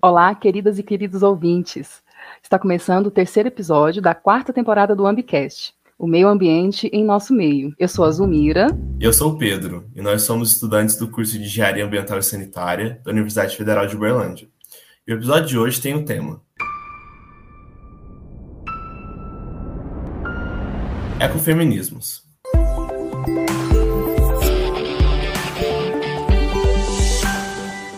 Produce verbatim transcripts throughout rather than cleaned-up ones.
Olá, queridas e queridos ouvintes. Está começando o terceiro episódio da quarta temporada do AmbiCast, o meio ambiente em nosso meio. Eu sou a Zulmira. Eu sou o Pedro, e nós somos estudantes do curso de Engenharia Ambiental e Sanitária da Universidade Federal de Uberlândia. E o episódio de hoje tem o tema Ecofeminismos.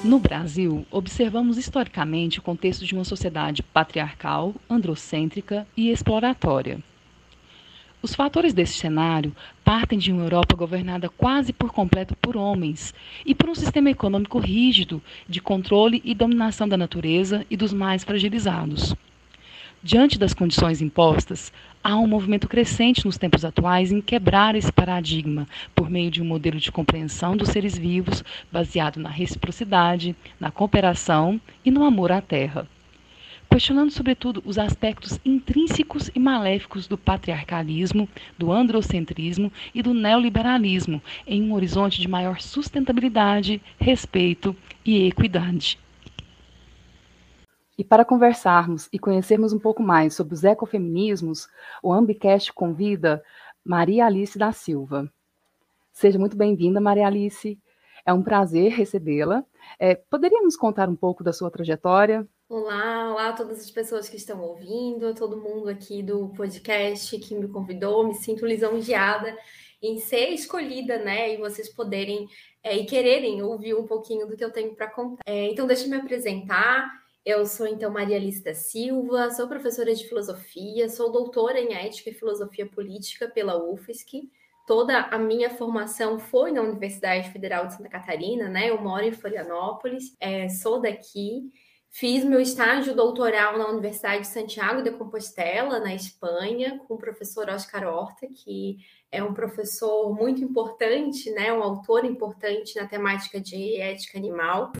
No Brasil, observamos historicamente o contexto de uma sociedade patriarcal, androcêntrica e exploratória. Os fatores desse cenário partem de uma Europa governada quase por completo por homens e por um sistema econômico rígido de controle e dominação da natureza e dos mais fragilizados. Diante das condições impostas, há um movimento crescente nos tempos atuais em quebrar esse paradigma por meio de um modelo de compreensão dos seres vivos baseado na reciprocidade, na cooperação e no amor à terra. Questionando, sobretudo, os aspectos intrínsecos e maléficos do patriarcalismo, do androcentrismo e do neoliberalismo em um horizonte de maior sustentabilidade, respeito e equidade. E para conversarmos e conhecermos um pouco mais sobre os ecofeminismos, o AmbiCast convida Maria Alice da Silva. Seja muito bem-vinda, Maria Alice. É um prazer recebê-la. É, poderia nos contar um pouco da sua trajetória? Olá, olá a todas as pessoas que estão ouvindo, a todo mundo aqui do podcast que me convidou. Me sinto lisonjeada em ser escolhida, né, e vocês poderem é, e quererem ouvir um pouquinho do que eu tenho para contar. É, então, deixa eu me apresentar. Eu sou, então, Maria Alice da Silva, sou professora de filosofia, sou doutora em ética e filosofia política pela U F S C. Toda a minha formação foi na Universidade Federal de Santa Catarina, né? Eu moro em Florianópolis, é, sou daqui. Fiz meu estágio doutoral na Universidade de Santiago de Compostela, na Espanha, com o professor Oscar Horta, que é um professor muito importante, né? Um autor importante na temática de ética animal.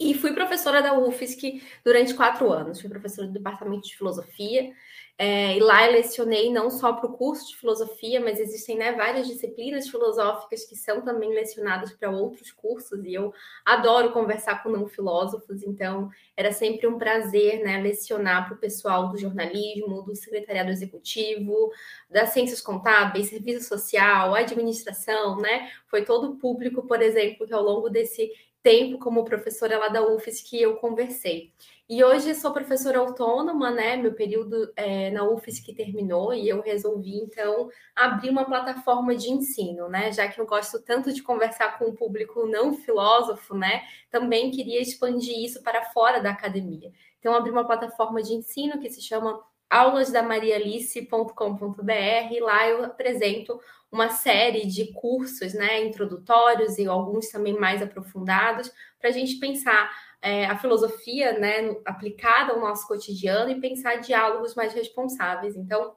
E fui professora da U F S C durante quatro anos. Fui professora do Departamento de Filosofia. É, e lá eu lecionei não só para o curso de filosofia, mas existem, né, várias disciplinas filosóficas que são também lecionadas para outros cursos. E eu adoro conversar com não-filósofos. Então, era sempre um prazer, né, lecionar para o pessoal do jornalismo, do secretariado executivo, das ciências contábeis, serviço social, administração, né? Foi todo o público, por exemplo, que ao longo desse tempo como professora lá da U F S C que eu conversei. E hoje sou professora autônoma, né? Meu período é, na U F S C terminou e eu resolvi, então, abrir uma plataforma de ensino, né? Já que eu gosto tanto de conversar com o público não filósofo, né? Também queria expandir isso para fora da academia. Então, abri uma plataforma de ensino que se chama aulas da maria alice ponto com ponto b r. Lá eu apresento uma série de cursos, né, introdutórios e alguns também mais aprofundados, para a gente pensar é, a filosofia, né, aplicada ao nosso cotidiano e pensar diálogos mais responsáveis. Então,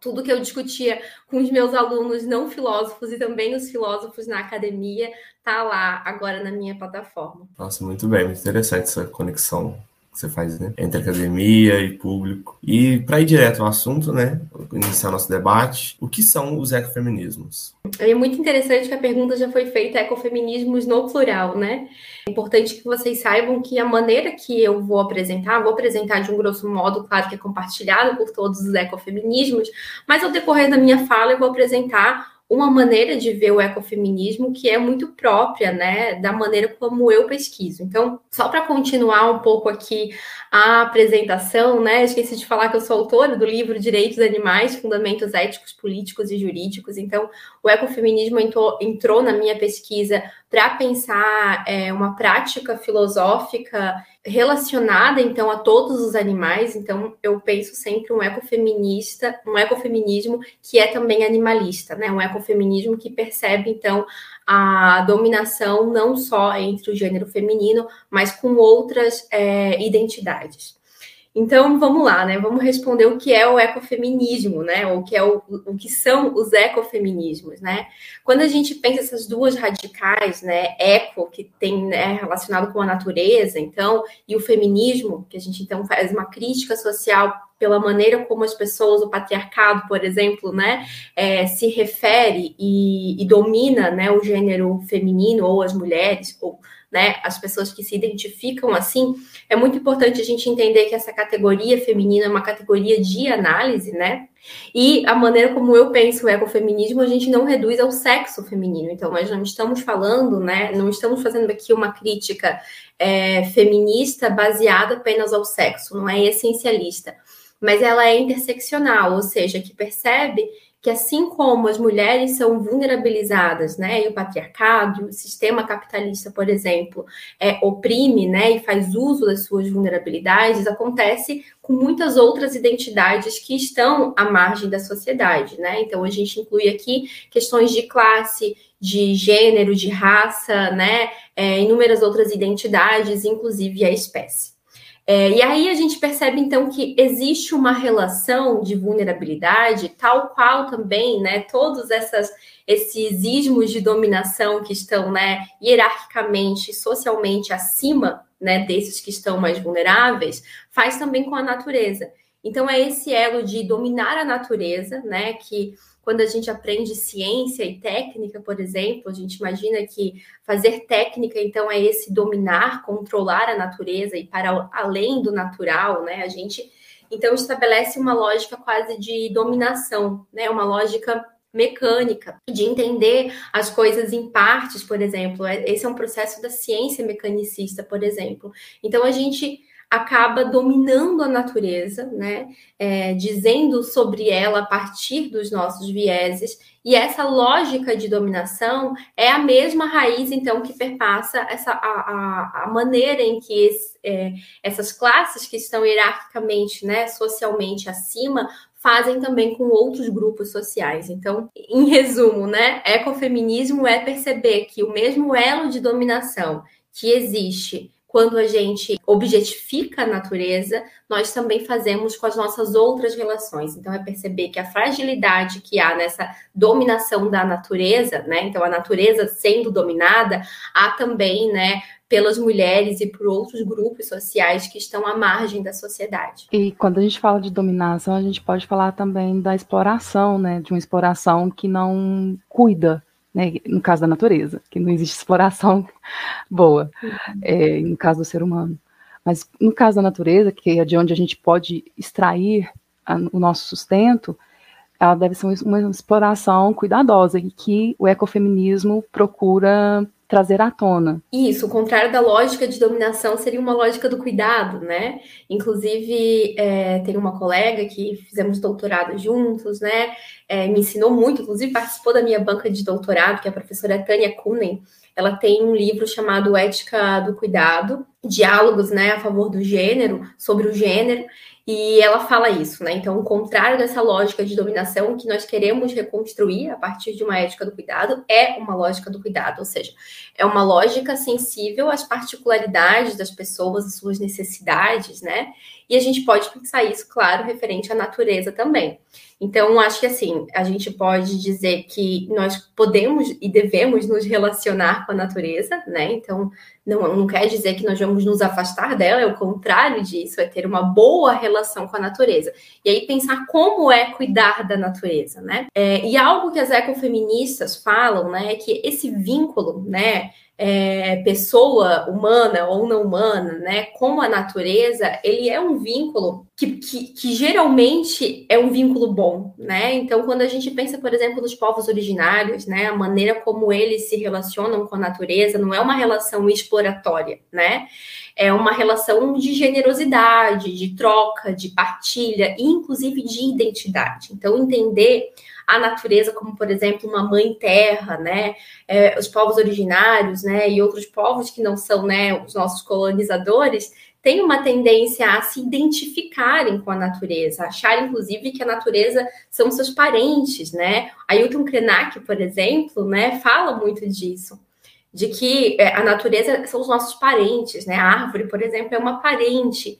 tudo que eu discutia com os meus alunos não filósofos e também os filósofos na academia está lá agora na minha plataforma. Nossa, muito bem, muito interessante essa conexão que você faz, né, entre academia e público. E para ir direto ao assunto, né, iniciar nosso debate, o que são os ecofeminismos? É muito interessante que a pergunta já foi feita, ecofeminismos no plural, né? É importante que vocês saibam que a maneira que eu vou apresentar, vou apresentar de um grosso modo, claro que é compartilhado por todos os ecofeminismos, mas ao decorrer da minha fala eu vou apresentar uma maneira de ver o ecofeminismo que é muito própria, né, da maneira como eu pesquiso. Então, só para continuar um pouco aqui a apresentação, né, esqueci de falar que eu sou autora do livro Direitos Animais, Fundamentos Éticos, Políticos e Jurídicos. Então, o ecofeminismo entrou, entrou na minha pesquisa para pensar é, uma prática filosófica relacionada, então, a todos os animais. Então, eu penso sempre um ecofeminista, um ecofeminismo que é também animalista, né? Um ecofeminismo que percebe, então, a dominação não só entre o gênero feminino, mas com outras é, identidades. Então, vamos lá, né? Vamos responder o que é o ecofeminismo, né? O que, é o, o que são os ecofeminismos, né? Quando a gente pensa essas duas radicais, né? Eco, que tem, né, relacionado com a natureza, então, e o feminismo, que a gente, então, faz uma crítica social pela maneira como as pessoas, o patriarcado, por exemplo, né, é, se refere e, e domina, né, o gênero feminino ou as mulheres, ou, né, as pessoas que se identificam assim, é muito importante a gente entender que essa categoria feminina é uma categoria de análise, né? E a maneira como eu penso o ecofeminismo, a gente não reduz ao sexo feminino. Então, nós não estamos falando, né, não estamos fazendo aqui uma crítica é, feminista baseada apenas ao sexo, não é essencialista. Mas ela é interseccional, ou seja, que percebe que assim como as mulheres são vulnerabilizadas, né, e o patriarcado, o sistema capitalista, por exemplo, é, oprime, né, e faz uso das suas vulnerabilidades, acontece com muitas outras identidades que estão à margem da sociedade, né? Então, a gente inclui aqui questões de classe, de gênero, de raça, né, é, inúmeras outras identidades, inclusive a espécie. É, e aí a gente percebe, então, que existe uma relação de vulnerabilidade, tal qual também, né, todos essas, esses ismos de dominação que estão, né, hierarquicamente, socialmente acima, né, desses que estão mais vulneráveis, faz também com a natureza. Então, é esse elo de dominar a natureza, né, que... Quando a gente aprende ciência e técnica, por exemplo, a gente imagina que fazer técnica, então, é esse dominar, controlar a natureza e para além do natural, né? A gente, então, estabelece uma lógica quase de dominação, né? Uma lógica mecânica, de entender as coisas em partes, por exemplo. Esse é um processo da ciência mecanicista, por exemplo. Então, a gente... acaba dominando a natureza, né? É, dizendo sobre ela a partir dos nossos vieses, e essa lógica de dominação é a mesma raiz, então, que perpassa essa, a, a, a maneira em que esse, é, essas classes que estão hierarquicamente, né, socialmente acima, fazem também com outros grupos sociais. Então, em resumo, né, ecofeminismo é perceber que o mesmo elo de dominação que existe quando a gente objetifica a natureza, nós também fazemos com as nossas outras relações. Então, é perceber que a fragilidade que há nessa dominação da natureza, né? Então, a natureza sendo dominada, há também, né, pelas mulheres e por outros grupos sociais que estão à margem da sociedade. E quando a gente fala de dominação, a gente pode falar também da exploração, né? De uma exploração que não cuida. No caso da natureza, que não existe exploração boa, é, no caso do ser humano. Mas no caso da natureza, que é de onde a gente pode extrair a, o nosso sustento, ela deve ser uma exploração cuidadosa, e que o ecofeminismo procura trazer à tona. Isso, o contrário da lógica de dominação seria uma lógica do cuidado, né? Inclusive, é, tem uma colega que fizemos doutorado juntos, né? É, me ensinou muito, inclusive participou da minha banca de doutorado, que é a professora Tânia Kuhnen. Ela tem um livro chamado Ética do Cuidado, Diálogos, né, a favor do gênero, sobre o gênero, e ela fala isso, né? Então, o contrário dessa lógica de dominação que nós queremos reconstruir a partir de uma ética do cuidado é uma lógica do cuidado, ou seja, é uma lógica sensível às particularidades das pessoas, às suas necessidades, né? E a gente pode pensar isso, claro, referente à natureza também. Então, acho que assim, a gente pode dizer que nós podemos e devemos nos relacionar com a natureza, né? Então, não, não quer dizer que nós vamos nos afastar dela, é o contrário disso, é ter uma boa relação com a natureza. E aí pensar como é cuidar da natureza, né? É, e algo que as ecofeministas falam, né, é que esse vínculo, né, É, pessoa humana ou não humana, né, com a natureza, ele é um vínculo que, que, que geralmente é um vínculo bom, né? Então, quando a gente pensa, por exemplo, nos povos originários, né, a maneira como eles se relacionam com a natureza não é uma relação exploratória, né? É uma relação de generosidade, de troca, de partilha, inclusive de identidade. Então, entender a natureza como, por exemplo, uma mãe terra, né? É, os povos originários, né, e outros povos que não são, né, os nossos colonizadores, têm uma tendência a se identificarem com a natureza, achar, inclusive, que a natureza são seus parentes, né? Ailton Krenak, por exemplo, né, fala muito disso, de que a natureza são os nossos parentes, né? A árvore, por exemplo, é uma parente.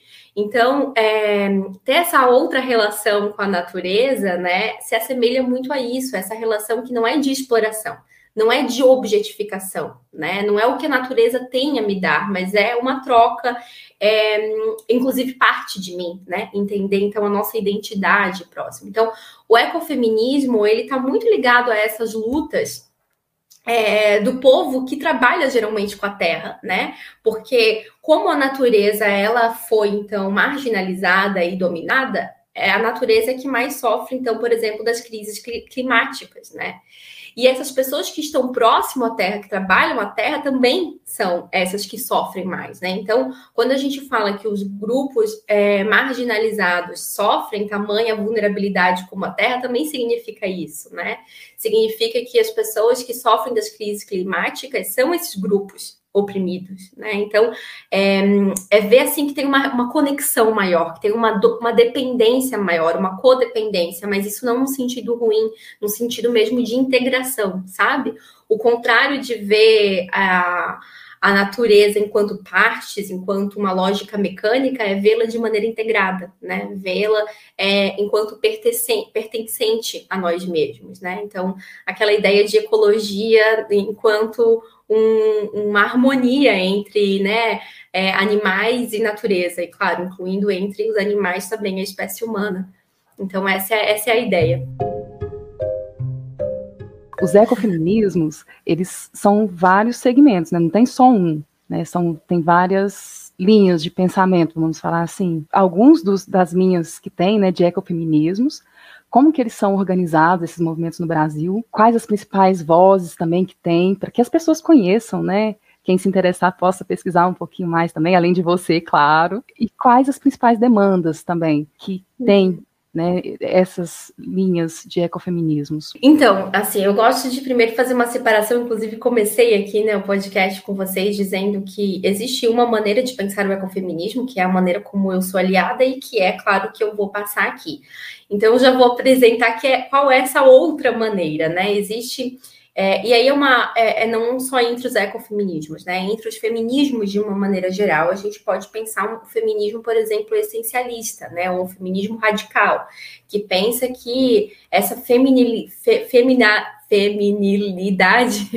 Então, é, ter essa outra relação com a natureza, né, se assemelha muito a isso, essa relação que não é de exploração, não é de objetificação, né? Não é o que a natureza tem a me dar, mas é uma troca, é, inclusive parte de mim, né? Entender, então, a nossa identidade próxima. Então, o ecofeminismo, ele está muito ligado a essas lutas É, do povo que trabalha geralmente com a terra, né? Porque como a natureza ela foi, então, marginalizada e dominada, é a natureza que mais sofre, então, por exemplo, das crises climáticas, né? E essas pessoas que estão próximo à terra, que trabalham a terra, também são essas que sofrem mais, né? Então, quando a gente fala que os grupos é, marginalizados sofrem tamanha vulnerabilidade como a terra, também significa isso, né? Significa que as pessoas que sofrem das crises climáticas são esses grupos oprimidos, né? Então, é, é ver, assim, que tem uma, uma conexão maior, que tem uma, do, uma dependência maior, uma codependência, mas isso não num sentido ruim, num sentido mesmo de integração, sabe? O contrário de ver a, a natureza enquanto partes, enquanto uma lógica mecânica, é vê-la de maneira integrada, né? Vê-la é, enquanto pertencente, pertencente a nós mesmos, né? Então, aquela ideia de ecologia enquanto Um, uma harmonia entre, né, é, animais e natureza, e claro, incluindo entre os animais também a espécie humana. Então essa é, essa é a ideia. Os ecofeminismos, eles são vários segmentos, né? Não tem só um, né? São, tem várias linhas de pensamento, vamos falar assim. Alguns dos, das linhas que tem, né, de ecofeminismos, como que eles são organizados, esses movimentos no Brasil, quais as principais vozes também que tem, para que as pessoas conheçam, né? Quem se interessar possa pesquisar um pouquinho mais também, além de você, claro. E quais as principais demandas também que tem, né, essas linhas de ecofeminismos? Então, assim, eu gosto de primeiro fazer uma separação, inclusive comecei aqui, né, o podcast com vocês dizendo que existe uma maneira de pensar o ecofeminismo, que é a maneira como eu sou aliada e que é, claro, que eu vou passar aqui. Então, eu já vou apresentar que é, qual é essa outra maneira, né? Existe... É, e aí é, uma, é, é não só entre os ecofeminismos, né? Entre os feminismos de uma maneira geral, a gente pode pensar um feminismo, por exemplo, essencialista, né? Ou um feminismo radical, que pensa que essa feminil, fe, femina, feminilidade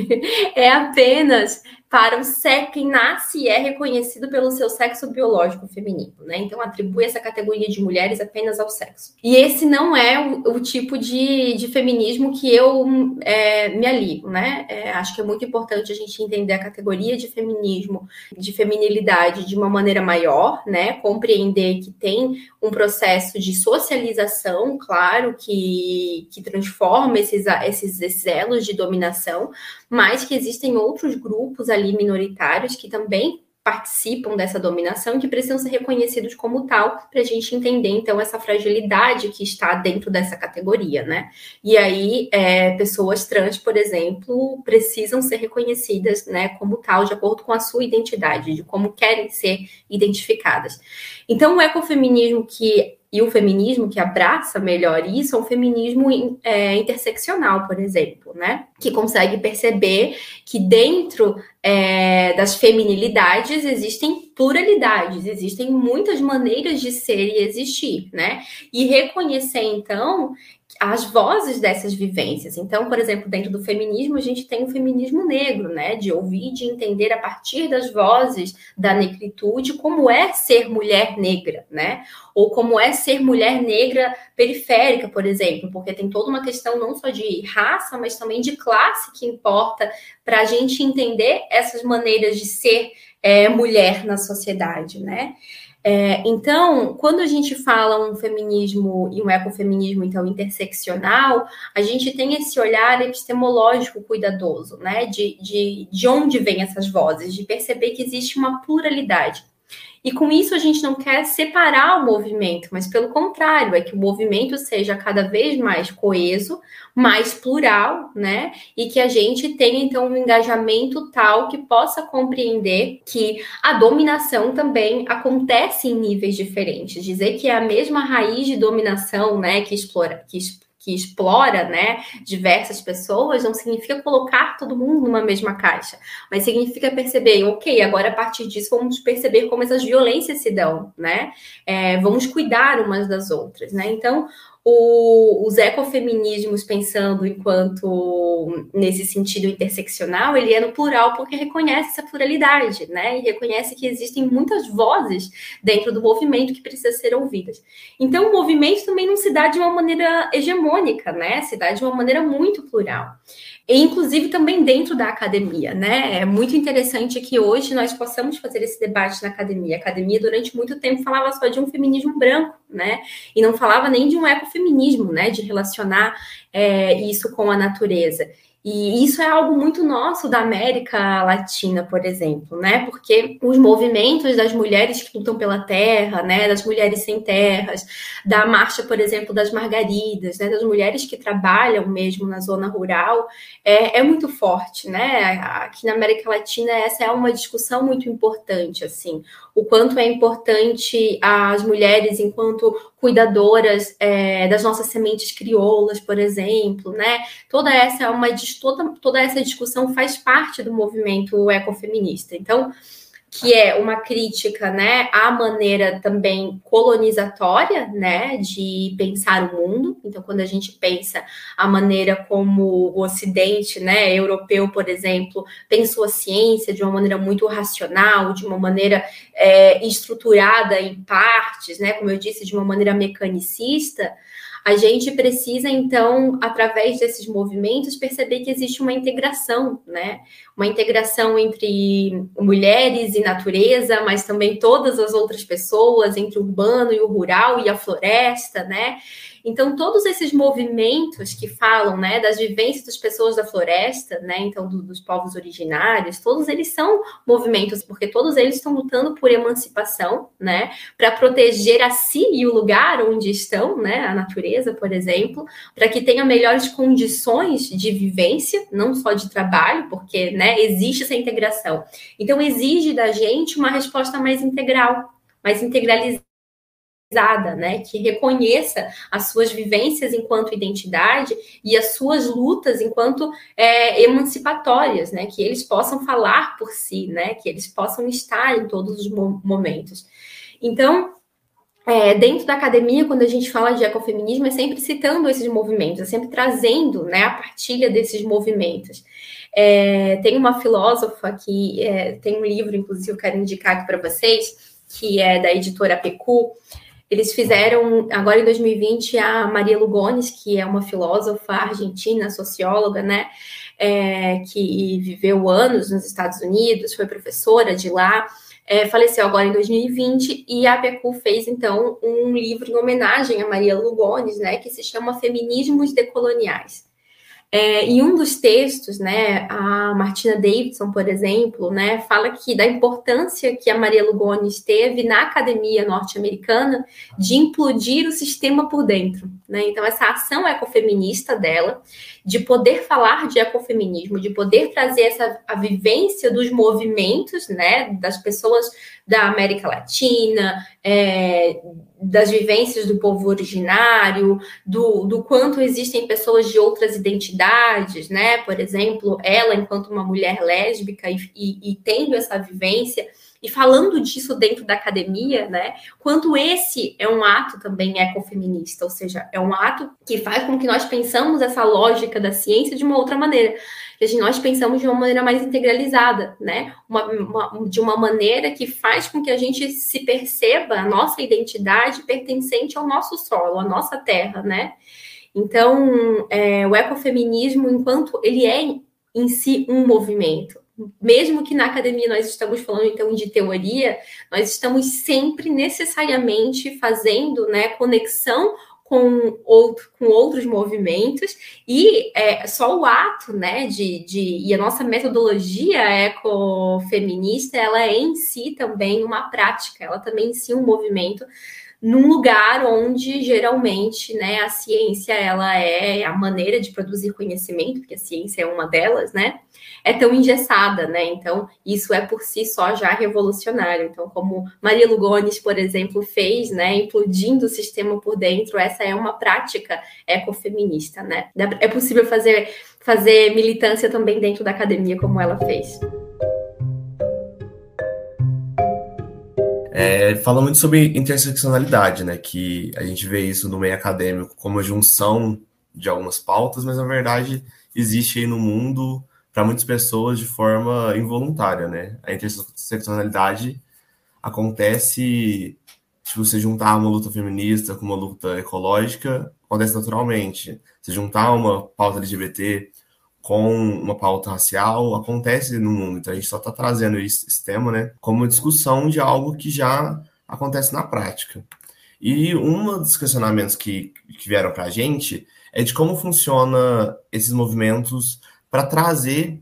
é apenas para o sexo, quem nasce e é reconhecido pelo seu sexo biológico feminino, né? Então, atribui essa categoria de mulheres apenas ao sexo. E esse não é o, o tipo de, de feminismo que eu é, me alio, né? É, acho que é muito importante a gente entender a categoria de feminismo, de feminilidade de uma maneira maior, né? Compreender que tem um processo de socialização, claro, que, que transforma esses, esses, esses elos de dominação, mas que existem outros grupos ali, ali minoritários que também participam dessa dominação e que precisam ser reconhecidos como tal para a gente entender, então, essa fragilidade que está dentro dessa categoria, né? E aí, é, pessoas trans, por exemplo, precisam ser reconhecidas, né, como tal, de acordo com a sua identidade, de como querem ser identificadas. Então, o ecofeminismo que... E o feminismo que abraça melhor isso é um feminismo é, interseccional, por exemplo, né? Que consegue perceber que dentro é, das feminilidades existem pluralidades, existem muitas maneiras de ser e existir, né? E reconhecer, então, as vozes dessas vivências. Então, por exemplo, dentro do feminismo, a gente tem o feminismo negro, né? De ouvir, de entender a partir das vozes da negritude como é ser mulher negra, né? Ou como é ser mulher negra periférica, por exemplo, porque tem toda uma questão não só de raça, mas também de classe que importa para a gente entender essas maneiras de ser é, mulher na sociedade, né? É, então, quando a gente fala um feminismo e um ecofeminismo, então, interseccional, a gente tem esse olhar epistemológico cuidadoso, né? De, de, de onde vêm essas vozes, de perceber que existe uma pluralidade. E com isso a gente não quer separar o movimento, mas pelo contrário, é que o movimento seja cada vez mais coeso, mais plural, né? E que a gente tenha, então, um engajamento tal que possa compreender que a dominação também acontece em níveis diferentes. Dizer que é a mesma raiz de dominação, né, que explora... Que explora que explora, né, diversas pessoas, não significa colocar todo mundo numa mesma caixa, mas significa perceber, ok, agora a partir disso vamos perceber como essas violências se dão, né, é, vamos cuidar umas das outras, né, então O, os ecofeminismos, pensando enquanto nesse sentido interseccional, ele é no plural porque reconhece essa pluralidade, né? E reconhece que existem muitas vozes dentro do movimento que precisam ser ouvidas. Então, o movimento também não se dá de uma maneira hegemônica, né? Se dá de uma maneira muito plural. E, inclusive, também dentro da academia, né? É muito interessante que hoje nós possamos fazer esse debate na academia. A academia, durante muito tempo, falava só de um feminismo branco, né? E não falava nem de um ecofeminismo, né? De relacionar é, isso com a natureza. E isso é algo muito nosso da América Latina, por exemplo, né? Porque os movimentos das mulheres que lutam pela terra, né? Das mulheres sem terras, da marcha, por exemplo, das margaridas, né? Das mulheres que trabalham mesmo na zona rural, é, é muito forte, né? Aqui na América Latina essa é uma discussão muito importante, assim. O quanto é importante as mulheres enquanto cuidadoras é, das nossas sementes crioulas, por exemplo, né? Toda essa é uma Toda, toda essa discussão faz parte do movimento ecofeminista. Então, que é uma crítica, né, à maneira também colonizatória, né, de pensar o mundo. Então, quando a gente pensa a maneira como o Ocidente, né, europeu, por exemplo, pensou a ciência de uma maneira muito racional, de uma maneira é, estruturada em partes, né, como eu disse, de uma maneira mecanicista, a gente precisa, então, através desses movimentos, perceber que existe uma integração, né? Uma integração entre mulheres e natureza, mas também todas as outras pessoas, entre o urbano e o rural e a floresta, né? Então, todos esses movimentos que falam, né, das vivências das pessoas da floresta, né, então do, dos povos originários, todos eles são movimentos, porque todos eles estão lutando por emancipação, né, para proteger a si e o lugar onde estão, né, a natureza, por exemplo, para que tenha melhores condições de vivência, não só de trabalho, porque, né, existe essa integração. Então, exige da gente uma resposta mais integral, mais integralizada, né, que reconheça as suas vivências enquanto identidade e as suas lutas enquanto é, emancipatórias, né, que eles possam falar por si, né, que eles possam estar em todos os momentos. Então, É, dentro da academia, quando a gente fala de ecofeminismo, é sempre citando esses movimentos, é sempre trazendo, né, a partilha desses movimentos. É, tem uma filósofa que é, tem um livro, inclusive, eu quero indicar aqui para vocês, que é da editora P Q. Eles fizeram, agora em dois mil e vinte, a Maria Lugones, que é uma filósofa argentina, socióloga, né, é, que viveu anos nos Estados Unidos, foi professora de lá, É, faleceu agora em dois mil e vinte, e a P E C U fez, então, um livro em homenagem a Maria Lugones, né, que se chama Feminismos Decoloniais. É, em um dos textos, né, a Martina Davidson, por exemplo, né, fala que da importância que a Maria Lugones teve na academia norte-americana de implodir o sistema por dentro, né? Então, essa ação ecofeminista dela, de poder falar de ecofeminismo, de poder trazer essa, a vivência dos movimentos, né, das pessoas da América Latina, é, das vivências do povo originário, do, do quanto existem pessoas de outras identidades, né? Por exemplo, ela, enquanto uma mulher lésbica e, e, e tendo essa vivência, e falando disso dentro da academia, né? Quanto esse é um ato também ecofeminista, ou seja, é um ato que faz com que nós pensamos essa lógica da ciência de uma outra maneira, que nós pensamos de uma maneira mais integralizada, né? Uma, uma, de uma maneira que faz com que a gente se perceba a nossa identidade pertencente ao nosso solo, à nossa terra, né? Então, é, o ecofeminismo, enquanto ele é em si um movimento, mesmo que na academia nós estamos falando, então, de teoria, nós estamos sempre necessariamente fazendo, né, conexão com, outro, com outros movimentos, e é, só o ato, né, de, de, e a nossa metodologia ecofeminista, ela é em si também uma prática, ela também é em si um movimento, num lugar onde, geralmente, né, a ciência, ela é a maneira de produzir conhecimento, porque a ciência é uma delas, né, é tão engessada, né, então isso é por si só já revolucionário. Então, como Maria Lugones, por exemplo, fez, né, implodindo o sistema por dentro, essa é uma prática ecofeminista, né, é possível fazer, fazer militância também dentro da academia, como ela fez. É, fala muito sobre interseccionalidade, né? Que a gente vê isso no meio acadêmico como a junção de algumas pautas, mas na verdade existe aí no mundo para muitas pessoas de forma involuntária, né? A interseccionalidade acontece, se você juntar uma luta feminista com uma luta ecológica, acontece naturalmente. Se juntar uma pauta L G B T com uma pauta racial, acontece no mundo. Então, a gente só está trazendo esse tema, né, como discussão de algo que já acontece na prática. E um dos questionamentos que, que vieram para a gente é de como funciona esses movimentos para trazer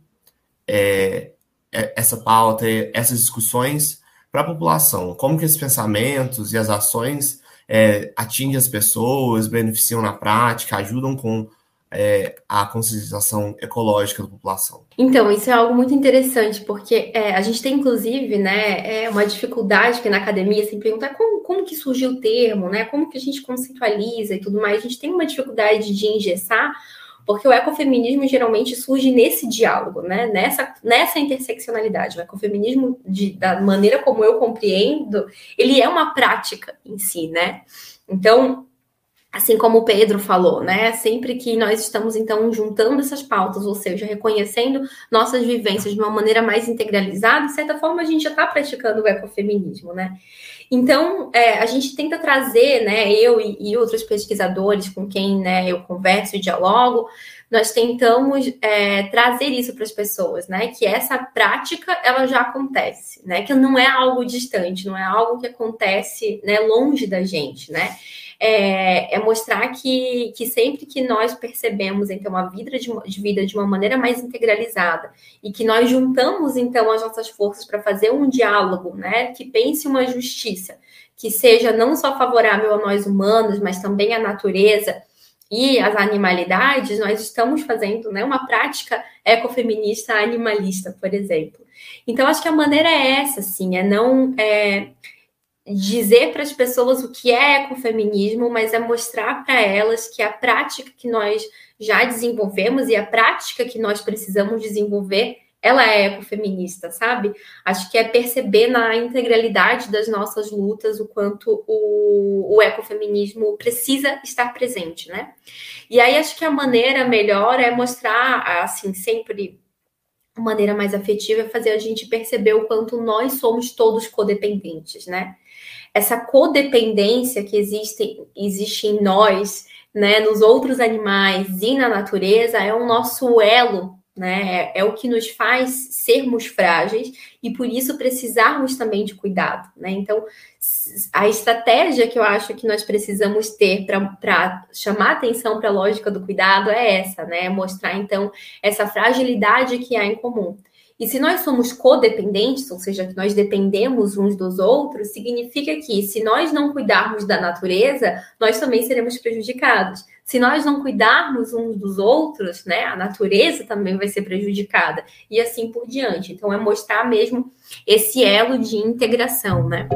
é, essa pauta, essas discussões para a população. Como que esses pensamentos e as ações é, atingem as pessoas, beneficiam na prática, ajudam com É, a conscientização ecológica da população. Então, isso é algo muito interessante, porque é, a gente tem, inclusive, né, é uma dificuldade que na academia sempre pergunta como, como que surgiu o termo, né, como que a gente conceitualiza e tudo mais. A gente tem uma dificuldade de engessar, porque o ecofeminismo geralmente surge nesse diálogo, né, nessa, nessa interseccionalidade. O ecofeminismo, de, da maneira como eu compreendo, ele é uma prática em si, né? Então, assim como o Pedro falou, né? Sempre que nós estamos, então, juntando essas pautas, ou seja, reconhecendo nossas vivências de uma maneira mais integralizada, de certa forma, a gente já está praticando o ecofeminismo, né? Então, é, a gente tenta trazer, né? Eu e, e outros pesquisadores com quem, né, eu converso e dialogo, nós tentamos é, trazer isso para as pessoas, né? Que essa prática, ela já acontece, né? Que não é algo distante, não é algo que acontece, né, longe da gente, né? É, é mostrar que, que sempre que nós percebemos, então, a vida de, de vida de uma maneira mais integralizada e que nós juntamos, então, as nossas forças para fazer um diálogo, né, que pense uma justiça, que seja não só favorável a nós humanos, mas também à natureza e às animalidades, nós estamos fazendo, né, uma prática ecofeminista animalista, por exemplo. Então, acho que a maneira é essa, assim, é não... É, dizer para as pessoas o que é ecofeminismo, mas é mostrar para elas que a prática que nós já desenvolvemos e a prática que nós precisamos desenvolver, ela é ecofeminista, sabe? Acho que é perceber na integralidade das nossas lutas o quanto o, o ecofeminismo precisa estar presente, né? E aí acho que a maneira melhor é mostrar, assim, sempre... maneira mais afetiva é fazer a gente perceber o quanto nós somos todos codependentes, né? Essa codependência que existe, existe em nós, né, nos outros animais e na natureza, é o nosso elo, né? É, é o que nos faz sermos frágeis e, por isso, precisarmos também de cuidado, né? Então, a estratégia que eu acho que nós precisamos ter para chamar atenção para a lógica do cuidado é essa, né? Mostrar, então, essa fragilidade que há em comum. E se nós somos codependentes, ou seja, que nós dependemos uns dos outros, significa que se nós não cuidarmos da natureza, nós também seremos prejudicados. Se nós não cuidarmos uns dos outros, né, a natureza também vai ser prejudicada. E assim por diante. Então, é mostrar mesmo esse elo de integração, né?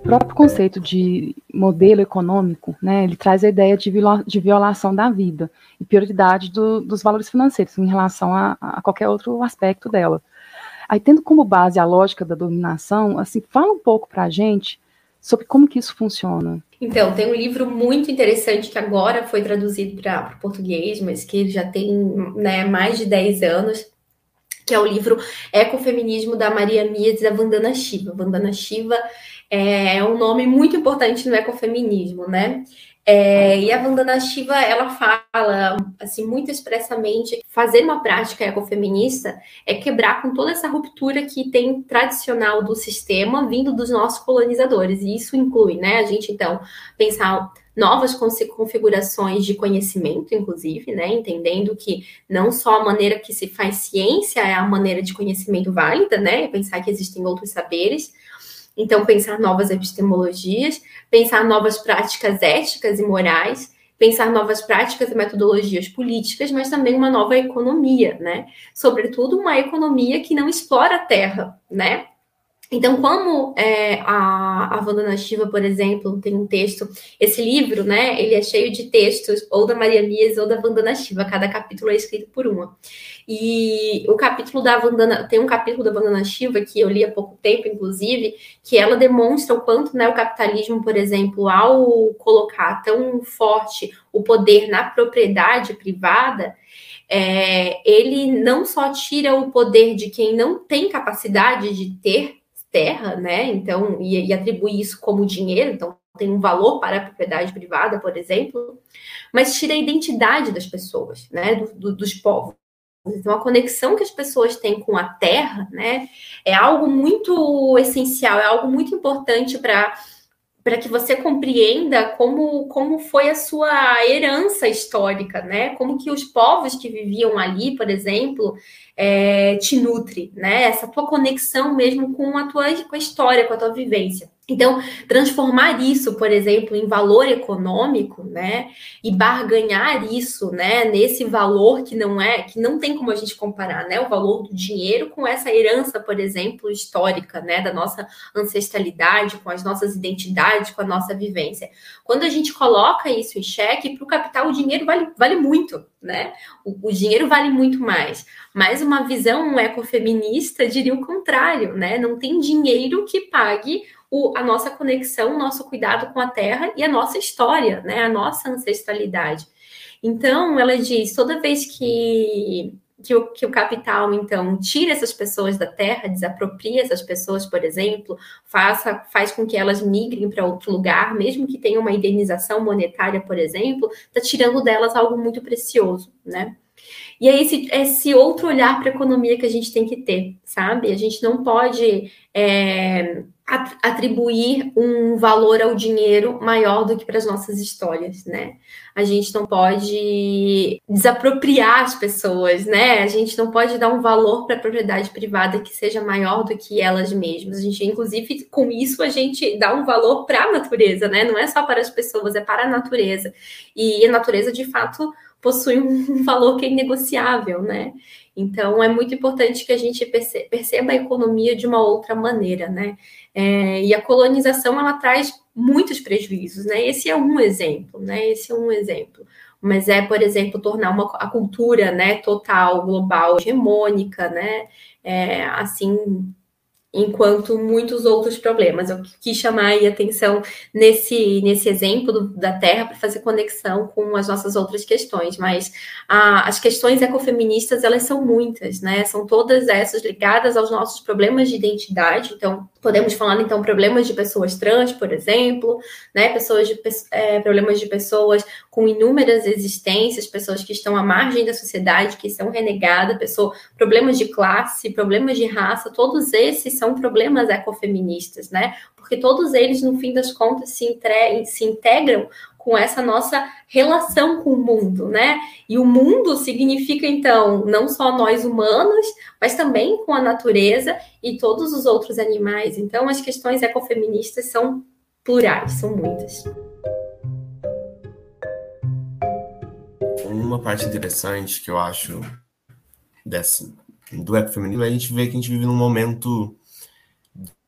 O próprio conceito de modelo econômico, né, ele traz a ideia de, viola, de violação da vida e prioridade do, dos valores financeiros em relação a, a qualquer outro aspecto dela. Aí, tendo como base a lógica da dominação, assim, fala um pouco para a gente sobre como que isso funciona. Então, tem um livro muito interessante que agora foi traduzido para o português, mas que já tem, né, mais de dez anos, que é o livro Ecofeminismo, da Maria Mies e da Vandana Shiva. Vandana Shiva é um nome muito importante no ecofeminismo, né? É, e a Vandana Shiva, ela fala, assim, muito expressamente, fazer uma prática ecofeminista é quebrar com toda essa ruptura que tem tradicional do sistema vindo dos nossos colonizadores. E isso inclui, né, a gente, então, pensar novas configurações de conhecimento, inclusive, né, entendendo que não só a maneira que se faz ciência é a maneira de conhecimento válida, né, pensar que existem outros saberes. Então, pensar novas epistemologias, pensar novas práticas éticas e morais, pensar novas práticas e metodologias políticas, mas também uma nova economia, né? Sobretudo uma economia que não explora a terra, né? Então, como é, a, a Vandana Shiva, por exemplo, tem um texto, esse livro, né, ele é cheio de textos, ou da Maria Mies ou da Vandana Shiva, cada capítulo é escrito por uma. E o capítulo da Vandana, tem um capítulo da Vandana Shiva que eu li há pouco tempo, inclusive, que ela demonstra o quanto, né, o capitalismo, por exemplo, ao colocar tão forte o poder na propriedade privada, é, ele não só tira o poder de quem não tem capacidade de ter terra, né? Então, e, e atribui isso como dinheiro, então tem um valor para a propriedade privada, por exemplo, mas tira a identidade das pessoas, né? Do, do, dos povos. Então, a conexão que as pessoas têm com a terra, né, é algo muito essencial, é algo muito importante para para que você compreenda como, como foi a sua herança histórica, né? Como que os povos que viviam ali, por exemplo, é, te nutre, né? Essa tua conexão mesmo com a tua com a história, com a tua vivência. Então, transformar isso, por exemplo, em valor econômico, né? E barganhar isso, né? Nesse valor que não é, que não tem como a gente comparar, né? O valor do dinheiro com essa herança, por exemplo, histórica, né? Da nossa ancestralidade, com as nossas identidades, com a nossa vivência. Quando a gente coloca isso em xeque, para o capital o dinheiro vale, vale muito, né? O, o dinheiro vale muito mais. Mas uma visão ecofeminista diria o contrário, né? Não tem dinheiro que pague a nossa conexão, o nosso cuidado com a terra e a nossa história, né? A nossa ancestralidade. Então, ela diz, toda vez que, que, o, que o capital, então, tira essas pessoas da terra, desapropria essas pessoas, por exemplo, faça, faz com que elas migrem para outro lugar, mesmo que tenha uma indenização monetária, por exemplo, está tirando delas algo muito precioso, né? E é esse, esse outro olhar para a economia que a gente tem que ter, sabe? A gente não pode é, atribuir um valor ao dinheiro maior do que para as nossas histórias, né? A gente não pode desapropriar as pessoas, né? A gente não pode dar um valor para a propriedade privada que seja maior do que elas mesmas. A gente, inclusive, com isso, a gente dá um valor para a natureza, né? Não é só para as pessoas, é para a natureza. E a natureza, de fato, possui um valor que é inegociável, né? Então, é muito importante que a gente perceba a economia de uma outra maneira, né? É, e a colonização, ela traz muitos prejuízos, né? Esse é um exemplo, né? Esse é um exemplo. Mas é, por exemplo, tornar uma, a cultura, né, total, global, hegemônica, né? É, assim, enquanto muitos outros problemas. Eu quis chamar aí a atenção nesse, nesse exemplo do, da terra para fazer conexão com as nossas outras questões, mas a, as questões ecofeministas, elas são muitas, né? São todas essas ligadas aos nossos problemas de identidade. Então, podemos falar, então, problemas de pessoas trans, por exemplo, né? Pessoas de, é, problemas de pessoas com inúmeras existências, pessoas que estão à margem da sociedade, que são renegadas, pessoa, problemas de classe, problemas de raça, todos esses são são problemas ecofeministas, né? Porque todos eles, no fim das contas, se, entre... se integram com essa nossa relação com o mundo, né? E o mundo significa, então, não só nós humanos, mas também com a natureza e todos os outros animais. Então, as questões ecofeministas são plurais, são muitas. Uma parte interessante que eu acho dessa, do ecofeminismo, é a gente ver que a gente vive num momento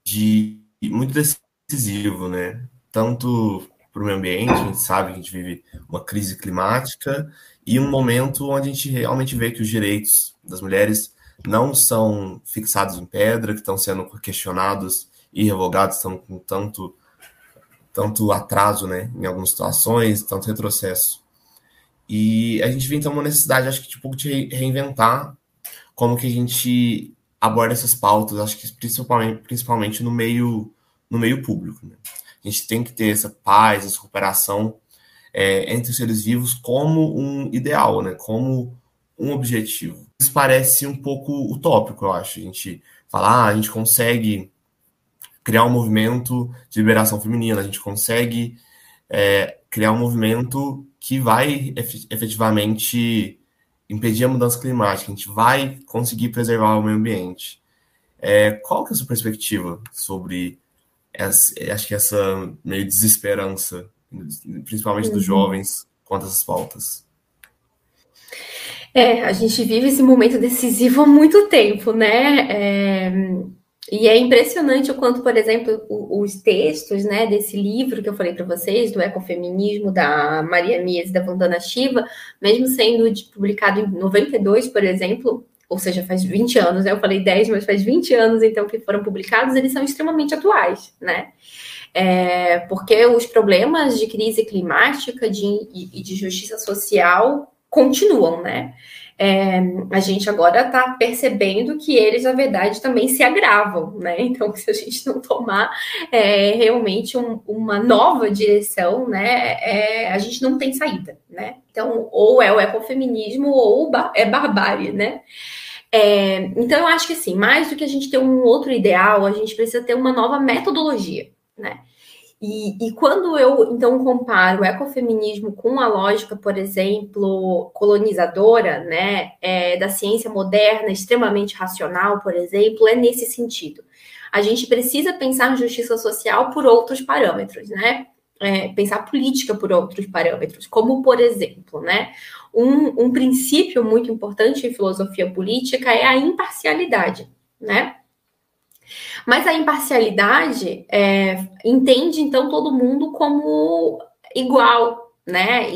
de muito decisivo, né? Tanto para o meio ambiente, a gente sabe que a gente vive uma crise climática e um momento onde a gente realmente vê que os direitos das mulheres não são fixados em pedra, que estão sendo questionados e revogados, estão com tanto, tanto atraso, né? Em algumas situações, tanto retrocesso. E a gente vê, então, uma necessidade, acho que, tipo, de reinventar como que a gente aborda essas pautas, acho que principalmente, principalmente no meio, no meio público, né? A gente tem que ter essa paz, essa cooperação é, entre os seres vivos como um ideal, né? Como um objetivo. Isso parece um pouco utópico, eu acho. A gente fala, ah, a gente consegue criar um movimento de liberação feminina, a gente consegue é, criar um movimento que vai efetivamente impedir a mudança climática, a gente vai conseguir preservar o meio ambiente. É, qual que é a sua perspectiva sobre essa, acho que essa meio desesperança, principalmente dos jovens, quanto a essas pautas? É, a gente vive esse momento decisivo há muito tempo, né? É, E é impressionante o quanto, por exemplo, os textos, né, desse livro que eu falei para vocês, do Ecofeminismo, da Maria Mies e da Vandana Shiva, mesmo sendo publicado em noventa e dois, por exemplo, ou seja, faz vinte anos, né? Eu falei dez, mas faz vinte anos, então, que foram publicados, eles são extremamente atuais, né? É, porque os problemas de crise climática e de, de justiça social continuam, né? É, a gente agora está percebendo que eles, na verdade, também se agravam, né? Então, se a gente não tomar é, realmente um, uma nova direção, né, é, a gente não tem saída, né? Então, ou é o ecofeminismo ou é barbárie, né? É, então, eu acho que, assim, mais do que a gente ter um outro ideal, a gente precisa ter uma nova metodologia, né? E, e quando eu, então, comparo o ecofeminismo com a lógica, por exemplo, colonizadora, né, é, da ciência moderna, extremamente racional, por exemplo, é nesse sentido. A gente precisa pensar justiça social por outros parâmetros, né? É, pensar política por outros parâmetros, como, por exemplo, né, um, um princípio muito importante em filosofia política é a imparcialidade, né? Mas a imparcialidade é, entende, então, todo mundo como igual, né?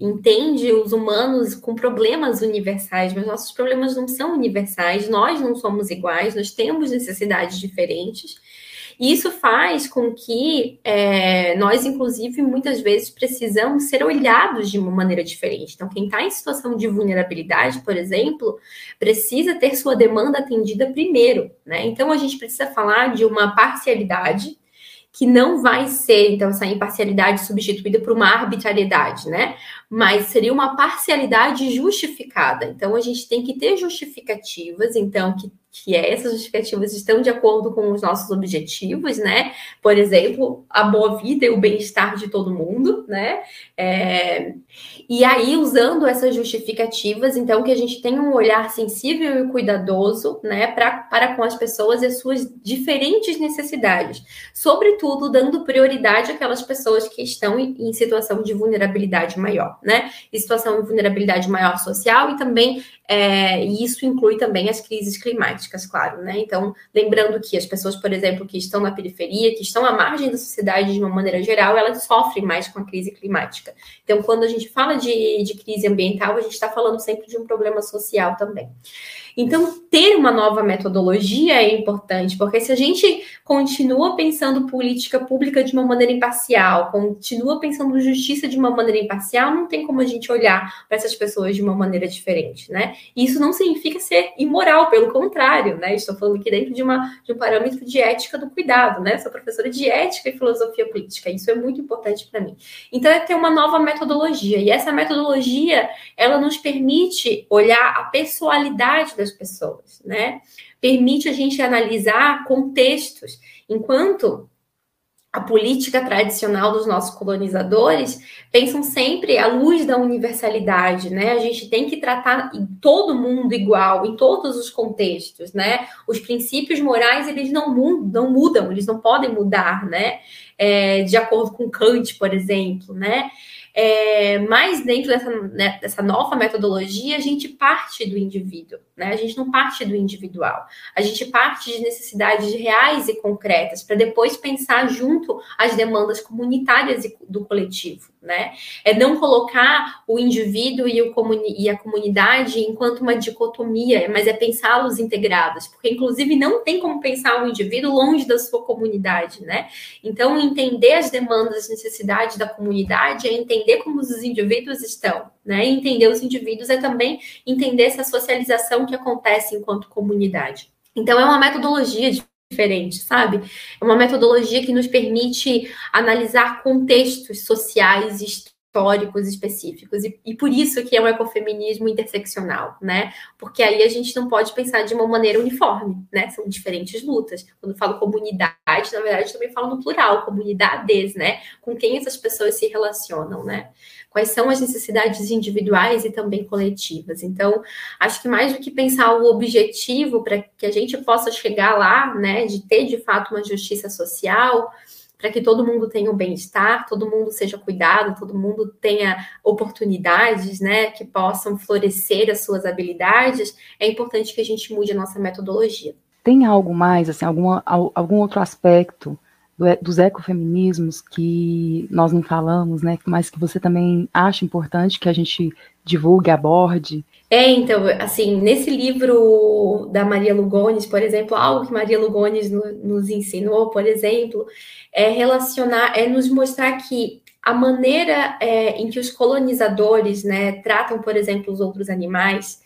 Entende os humanos com problemas universais, mas nossos problemas não são universais, nós não somos iguais, nós temos necessidades diferentes. E isso faz com que é, nós, inclusive, muitas vezes precisamos ser olhados de uma maneira diferente. Então, quem está em situação de vulnerabilidade, por exemplo, precisa ter sua demanda atendida primeiro, né? Então, a gente precisa falar de uma parcialidade que não vai ser, então, essa imparcialidade substituída por uma arbitrariedade, né? Mas seria uma parcialidade justificada. Então, a gente tem que ter justificativas, então, que que essas justificativas estão de acordo com os nossos objetivos, né? Por exemplo, a boa vida e o bem-estar de todo mundo, né? É... E aí, usando essas justificativas, então, que a gente tenha um olhar sensível e cuidadoso, né, pra, para com as pessoas e as suas diferentes necessidades. Sobretudo, dando prioridade àquelas pessoas que estão em, em situação de vulnerabilidade maior, né? Em situação de vulnerabilidade maior social e também... É, e isso inclui também as crises climáticas, claro, né? Então, lembrando que as pessoas, por exemplo, que estão na periferia, que estão à margem da sociedade de uma maneira geral, elas sofrem mais com a crise climática. Então, quando a gente fala de, de crise ambiental, a gente está falando sempre de um problema social também. Então, ter uma nova metodologia é importante, porque se a gente continua pensando política pública de uma maneira imparcial, continua pensando justiça de uma maneira imparcial, não tem como a gente olhar para essas pessoas de uma maneira diferente, né? Isso não significa ser imoral, pelo contrário, né? Estou falando aqui dentro de, uma, de um parâmetro de ética do cuidado, né? Sou professora de ética e filosofia política, isso é muito importante para mim. Então, é ter uma nova metodologia, e essa metodologia, ela nos permite olhar a pessoalidade das pessoas, né? Permite a gente analisar contextos, enquanto a política tradicional dos nossos colonizadores pensam sempre à luz da universalidade, né? A gente tem que tratar todo mundo igual, em todos os contextos, né? Os princípios morais, eles não mudam, não mudam eles não podem mudar, né? É, de acordo com Kant, por exemplo, né? É, mas dentro dessa, né, dessa nova metodologia, a gente parte do indivíduo, né? A gente não parte do individual, a gente parte de necessidades reais e concretas para depois pensar junto às demandas comunitárias e do coletivo, né? É não colocar o indivíduo e, o comuni- e a comunidade enquanto uma dicotomia, mas é pensá-los integrados, porque inclusive não tem como pensar o indivíduo longe da sua comunidade, né? Então, entender as demandas, as necessidades da comunidade é entender entender como os indivíduos estão, né? Entender os indivíduos é também entender essa socialização que acontece enquanto comunidade. Então, é uma metodologia diferente, sabe? É uma metodologia que nos permite analisar contextos sociais e históricos específicos, e, e por isso que é um ecofeminismo interseccional, né? Porque aí a gente não pode pensar de uma maneira uniforme, né? São diferentes lutas. Quando eu falo comunidade, na verdade, também falo no plural, comunidades, né? Com quem essas pessoas se relacionam, né? Quais são as necessidades individuais e também coletivas. Então, acho que mais do que pensar o objetivo para que a gente possa chegar lá, né? De ter, de fato, uma justiça social... para que todo mundo tenha um bem-estar, todo mundo seja cuidado, todo mundo tenha oportunidades, né, que possam florescer as suas habilidades, é importante que a gente mude a nossa metodologia. tem algo mais, assim, alguma, algum outro aspecto do, dos ecofeminismos que nós não falamos, né, mas que você também acha importante que a gente divulgue, aborde? É, então, assim, nesse livro da Maria Lugones, por exemplo, algo que Maria Lugones no, nos ensinou, por exemplo, é relacionar, é nos mostrar que a maneira é, em que os colonizadores, né, tratam, por exemplo, os outros animais,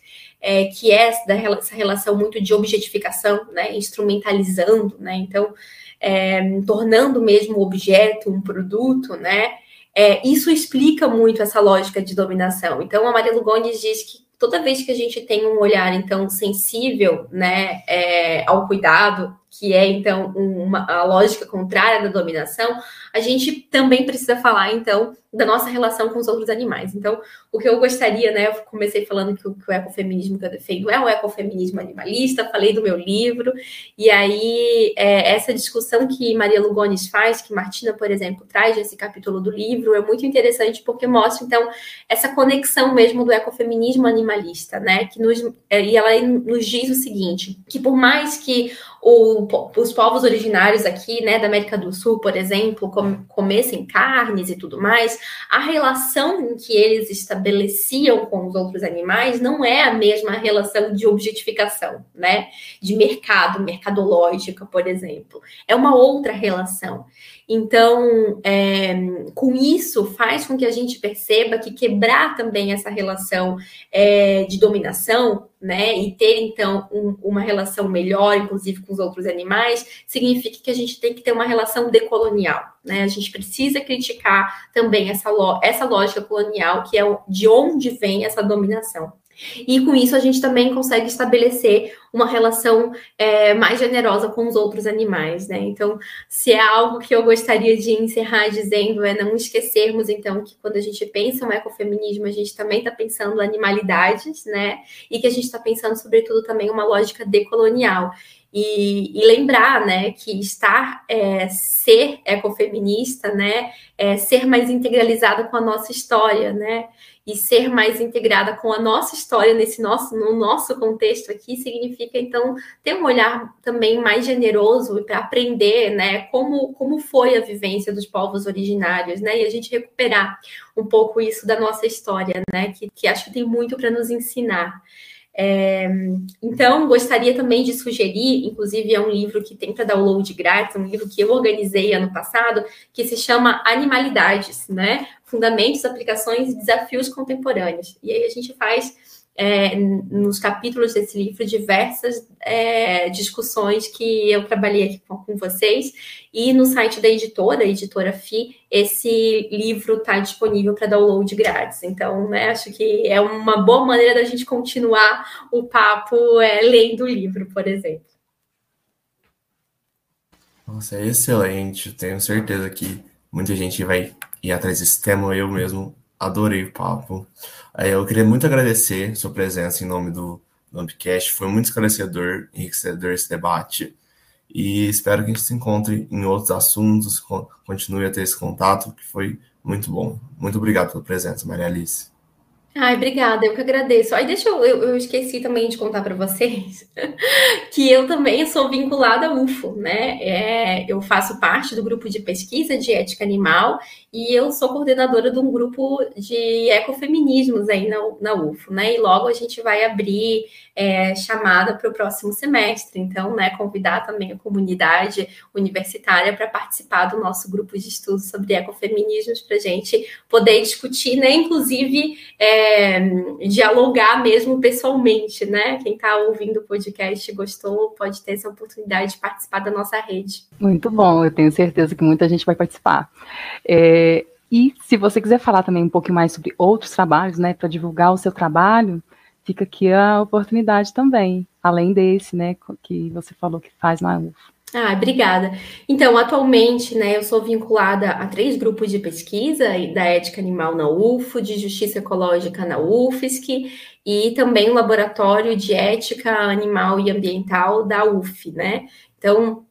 É, que é essa relação muito de objetificação, né, instrumentalizando, né, então, é, tornando mesmo o objeto um produto, né, é, isso explica muito essa lógica de dominação. Então, a Maria Lugones diz que toda vez que a gente tem um olhar, então, sensível, né, é, ao cuidado, que é, então, uma, a lógica contrária da dominação, a gente também precisa falar, então, da nossa relação com os outros animais. Então, o que eu gostaria, né, eu comecei falando que o, que o ecofeminismo que eu defendo é o ecofeminismo animalista, falei do meu livro, e aí é, essa discussão que Maria Lugones faz, que Martina, por exemplo, traz nesse capítulo do livro, é muito interessante porque mostra, então, essa conexão mesmo do ecofeminismo animalista, né, que nos, e ela nos diz o seguinte, que por mais que O, os povos originários aqui, né, da América do Sul, por exemplo, com, comessem carnes e tudo mais, a relação em que eles estabeleciam com os outros animais não é a mesma relação de objetificação, né, de mercado, mercadológica, por exemplo. É uma outra relação. Então, é, com isso, faz com que a gente perceba que quebrar também essa relação é, de dominação, né, e ter, então, um, uma relação melhor, inclusive, com os outros animais, significa que a gente tem que ter uma relação decolonial, né? A gente precisa criticar também essa, lo- essa lógica colonial, que é o, de onde vem essa dominação. E com isso a gente também consegue estabelecer uma relação é, mais generosa com os outros animais, né? Então, se é algo que eu gostaria de encerrar dizendo, é não esquecermos, então, que quando a gente pensa no ecofeminismo, a gente também está pensando animalidades, né? E que a gente está pensando, sobretudo, também uma lógica decolonial. E, e lembrar, né, que estar, é, ser ecofeminista, né, é ser mais integralizada com a nossa história, né, e ser mais integrada com a nossa história nesse nosso, no nosso contexto aqui significa, então, ter um olhar também mais generoso para aprender, né, como, como foi a vivência dos povos originários, né, e a gente recuperar um pouco isso da nossa história, né, que, que acho que tem muito para nos ensinar. É, então, gostaria também de sugerir, inclusive é um livro que tem para download grátis, um livro que eu organizei ano passado, que se chama Animalidades, né? Fundamentos, Aplicações e Desafios Contemporâneos. E aí a gente faz, é, nos capítulos desse livro, diversas é, discussões que eu trabalhei aqui com, com vocês, e no site da editora, editora F I, esse livro está disponível para download grátis. Então, né, acho que é uma boa maneira da gente continuar o papo é, lendo o livro, por exemplo. Nossa, é excelente. Tenho certeza que muita gente vai ir atrás desse tema. Eu mesmo adorei o papo. Eu queria muito agradecer sua presença em nome do, do AmbiCast. Foi muito esclarecedor, enriquecedor esse debate. E espero que a gente se encontre em outros assuntos, continue a ter esse contato, que foi muito bom. Muito obrigado pela presença, Maria Alice. Ai, obrigada, eu que agradeço. Aí deixa eu, eu, eu esqueci também de contar para vocês que eu também sou vinculada à U F O, né? É, eu faço parte do grupo de pesquisa de ética animal e eu sou coordenadora de um grupo de ecofeminismos aí na, na U F O, né? E logo a gente vai abrir é, chamada para o próximo semestre. Então, né, convidar também a comunidade universitária para participar do nosso grupo de estudo sobre ecofeminismos para a gente poder discutir, né? Inclusive, é, É, dialogar mesmo pessoalmente, né? Quem está ouvindo o podcast e gostou, pode ter essa oportunidade de participar da nossa rede. Muito bom, eu tenho certeza que muita gente vai participar. É, e se você quiser falar também um pouco mais sobre outros trabalhos, né, para divulgar o seu trabalho, fica aqui a oportunidade também, além desse, né, que você falou que faz na U F. Ah, obrigada. Então, atualmente, né, eu sou vinculada a três grupos de pesquisa da ética animal na U F O, de justiça ecológica na U F S C e também o laboratório de ética animal e ambiental da U F, né? Então,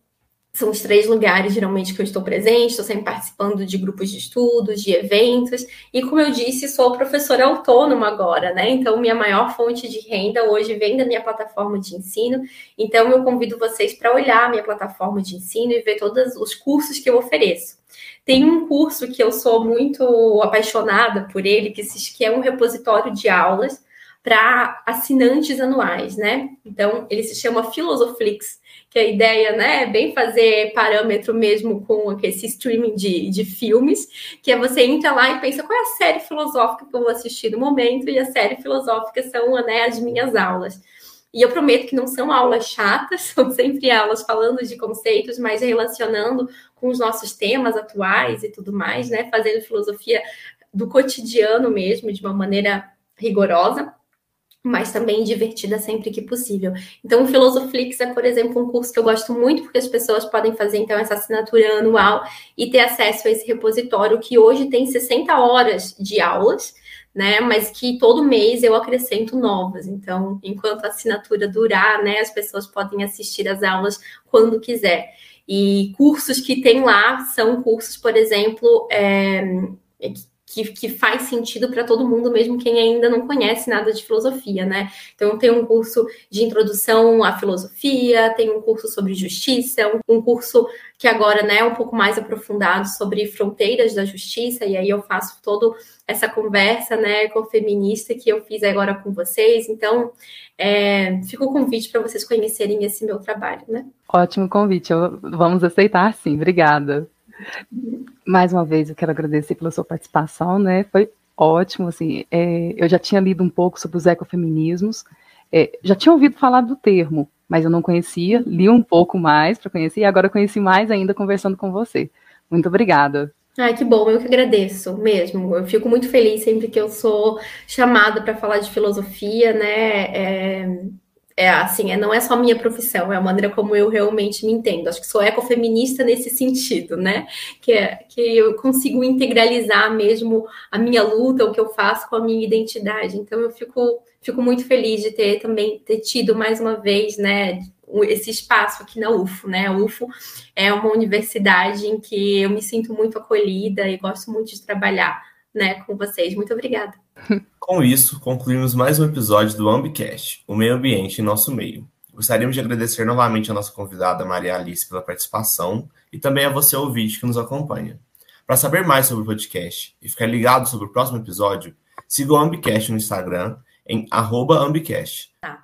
São os três lugares, geralmente, que eu estou presente, estou sempre participando de grupos de estudos, de eventos, e como eu disse, sou professora autônoma agora, né? Então, minha maior fonte de renda hoje vem da minha plataforma de ensino, então eu convido vocês para olhar a minha plataforma de ensino e ver todos os cursos que eu ofereço. Tem um curso que eu sou muito apaixonada por ele, que é um repositório de aulas para assinantes anuais, né? Então, ele se chama Filosoflix, que a ideia, né, é bem fazer parâmetro mesmo com esse streaming de, de filmes, que é você entra lá e pensa qual é a série filosófica que eu vou assistir no momento, e a série filosófica são, né, as minhas aulas. E eu prometo que não são aulas chatas, são sempre aulas falando de conceitos, mas relacionando com os nossos temas atuais e tudo mais, né? Fazendo filosofia do cotidiano mesmo, de uma maneira rigorosa, mas também divertida sempre que possível. Então, o Filosoflix é, por exemplo, um curso que eu gosto muito, porque as pessoas podem fazer, então, essa assinatura anual e ter acesso a esse repositório, que hoje tem sessenta horas de aulas, né? Mas que todo mês eu acrescento novas. Então, enquanto a assinatura durar, né, as pessoas podem assistir as aulas quando quiser. E cursos que tem lá são cursos, por exemplo... É... Que, que faz sentido para todo mundo, mesmo quem ainda não conhece nada de filosofia, né? Então, tem um curso de introdução à filosofia, tem um curso sobre justiça, um, um curso que agora, né, é um pouco mais aprofundado sobre fronteiras da justiça, e aí eu faço toda essa conversa, né, ecofeminista que eu fiz agora com vocês. Então, é, fica o convite para vocês conhecerem esse meu trabalho, né? Ótimo convite, eu, vamos aceitar sim, obrigada. Mais uma vez, eu quero agradecer pela sua participação, né? Foi ótimo, assim, é, eu já tinha lido um pouco sobre os ecofeminismos, é, já tinha ouvido falar do termo, mas eu não conhecia, li um pouco mais para conhecer, e agora conheci mais ainda conversando com você. Muito obrigada. Ai, que bom, eu que agradeço mesmo, eu fico muito feliz sempre que eu sou chamada para falar de filosofia, né? É... É assim, é, não é só minha profissão, é a maneira como eu realmente me entendo. Acho que sou ecofeminista nesse sentido, né? Que, é, que eu consigo integralizar mesmo a minha luta, o que eu faço com a minha identidade. Então, eu fico, fico muito feliz de ter também ter tido mais uma vez, né, esse espaço aqui na U F O, né? A U F O é uma universidade em que eu me sinto muito acolhida e gosto muito de trabalhar, né, com vocês. Muito obrigada. Com isso, concluímos mais um episódio do AmbiCast, o meio ambiente em nosso meio. Gostaríamos de agradecer novamente a nossa convidada Maria Alice pela participação e também a você, ouvinte, que nos acompanha. Para saber mais sobre o podcast e ficar ligado sobre o próximo episódio, siga o AmbiCast no Instagram em arroba ambicast. Tá.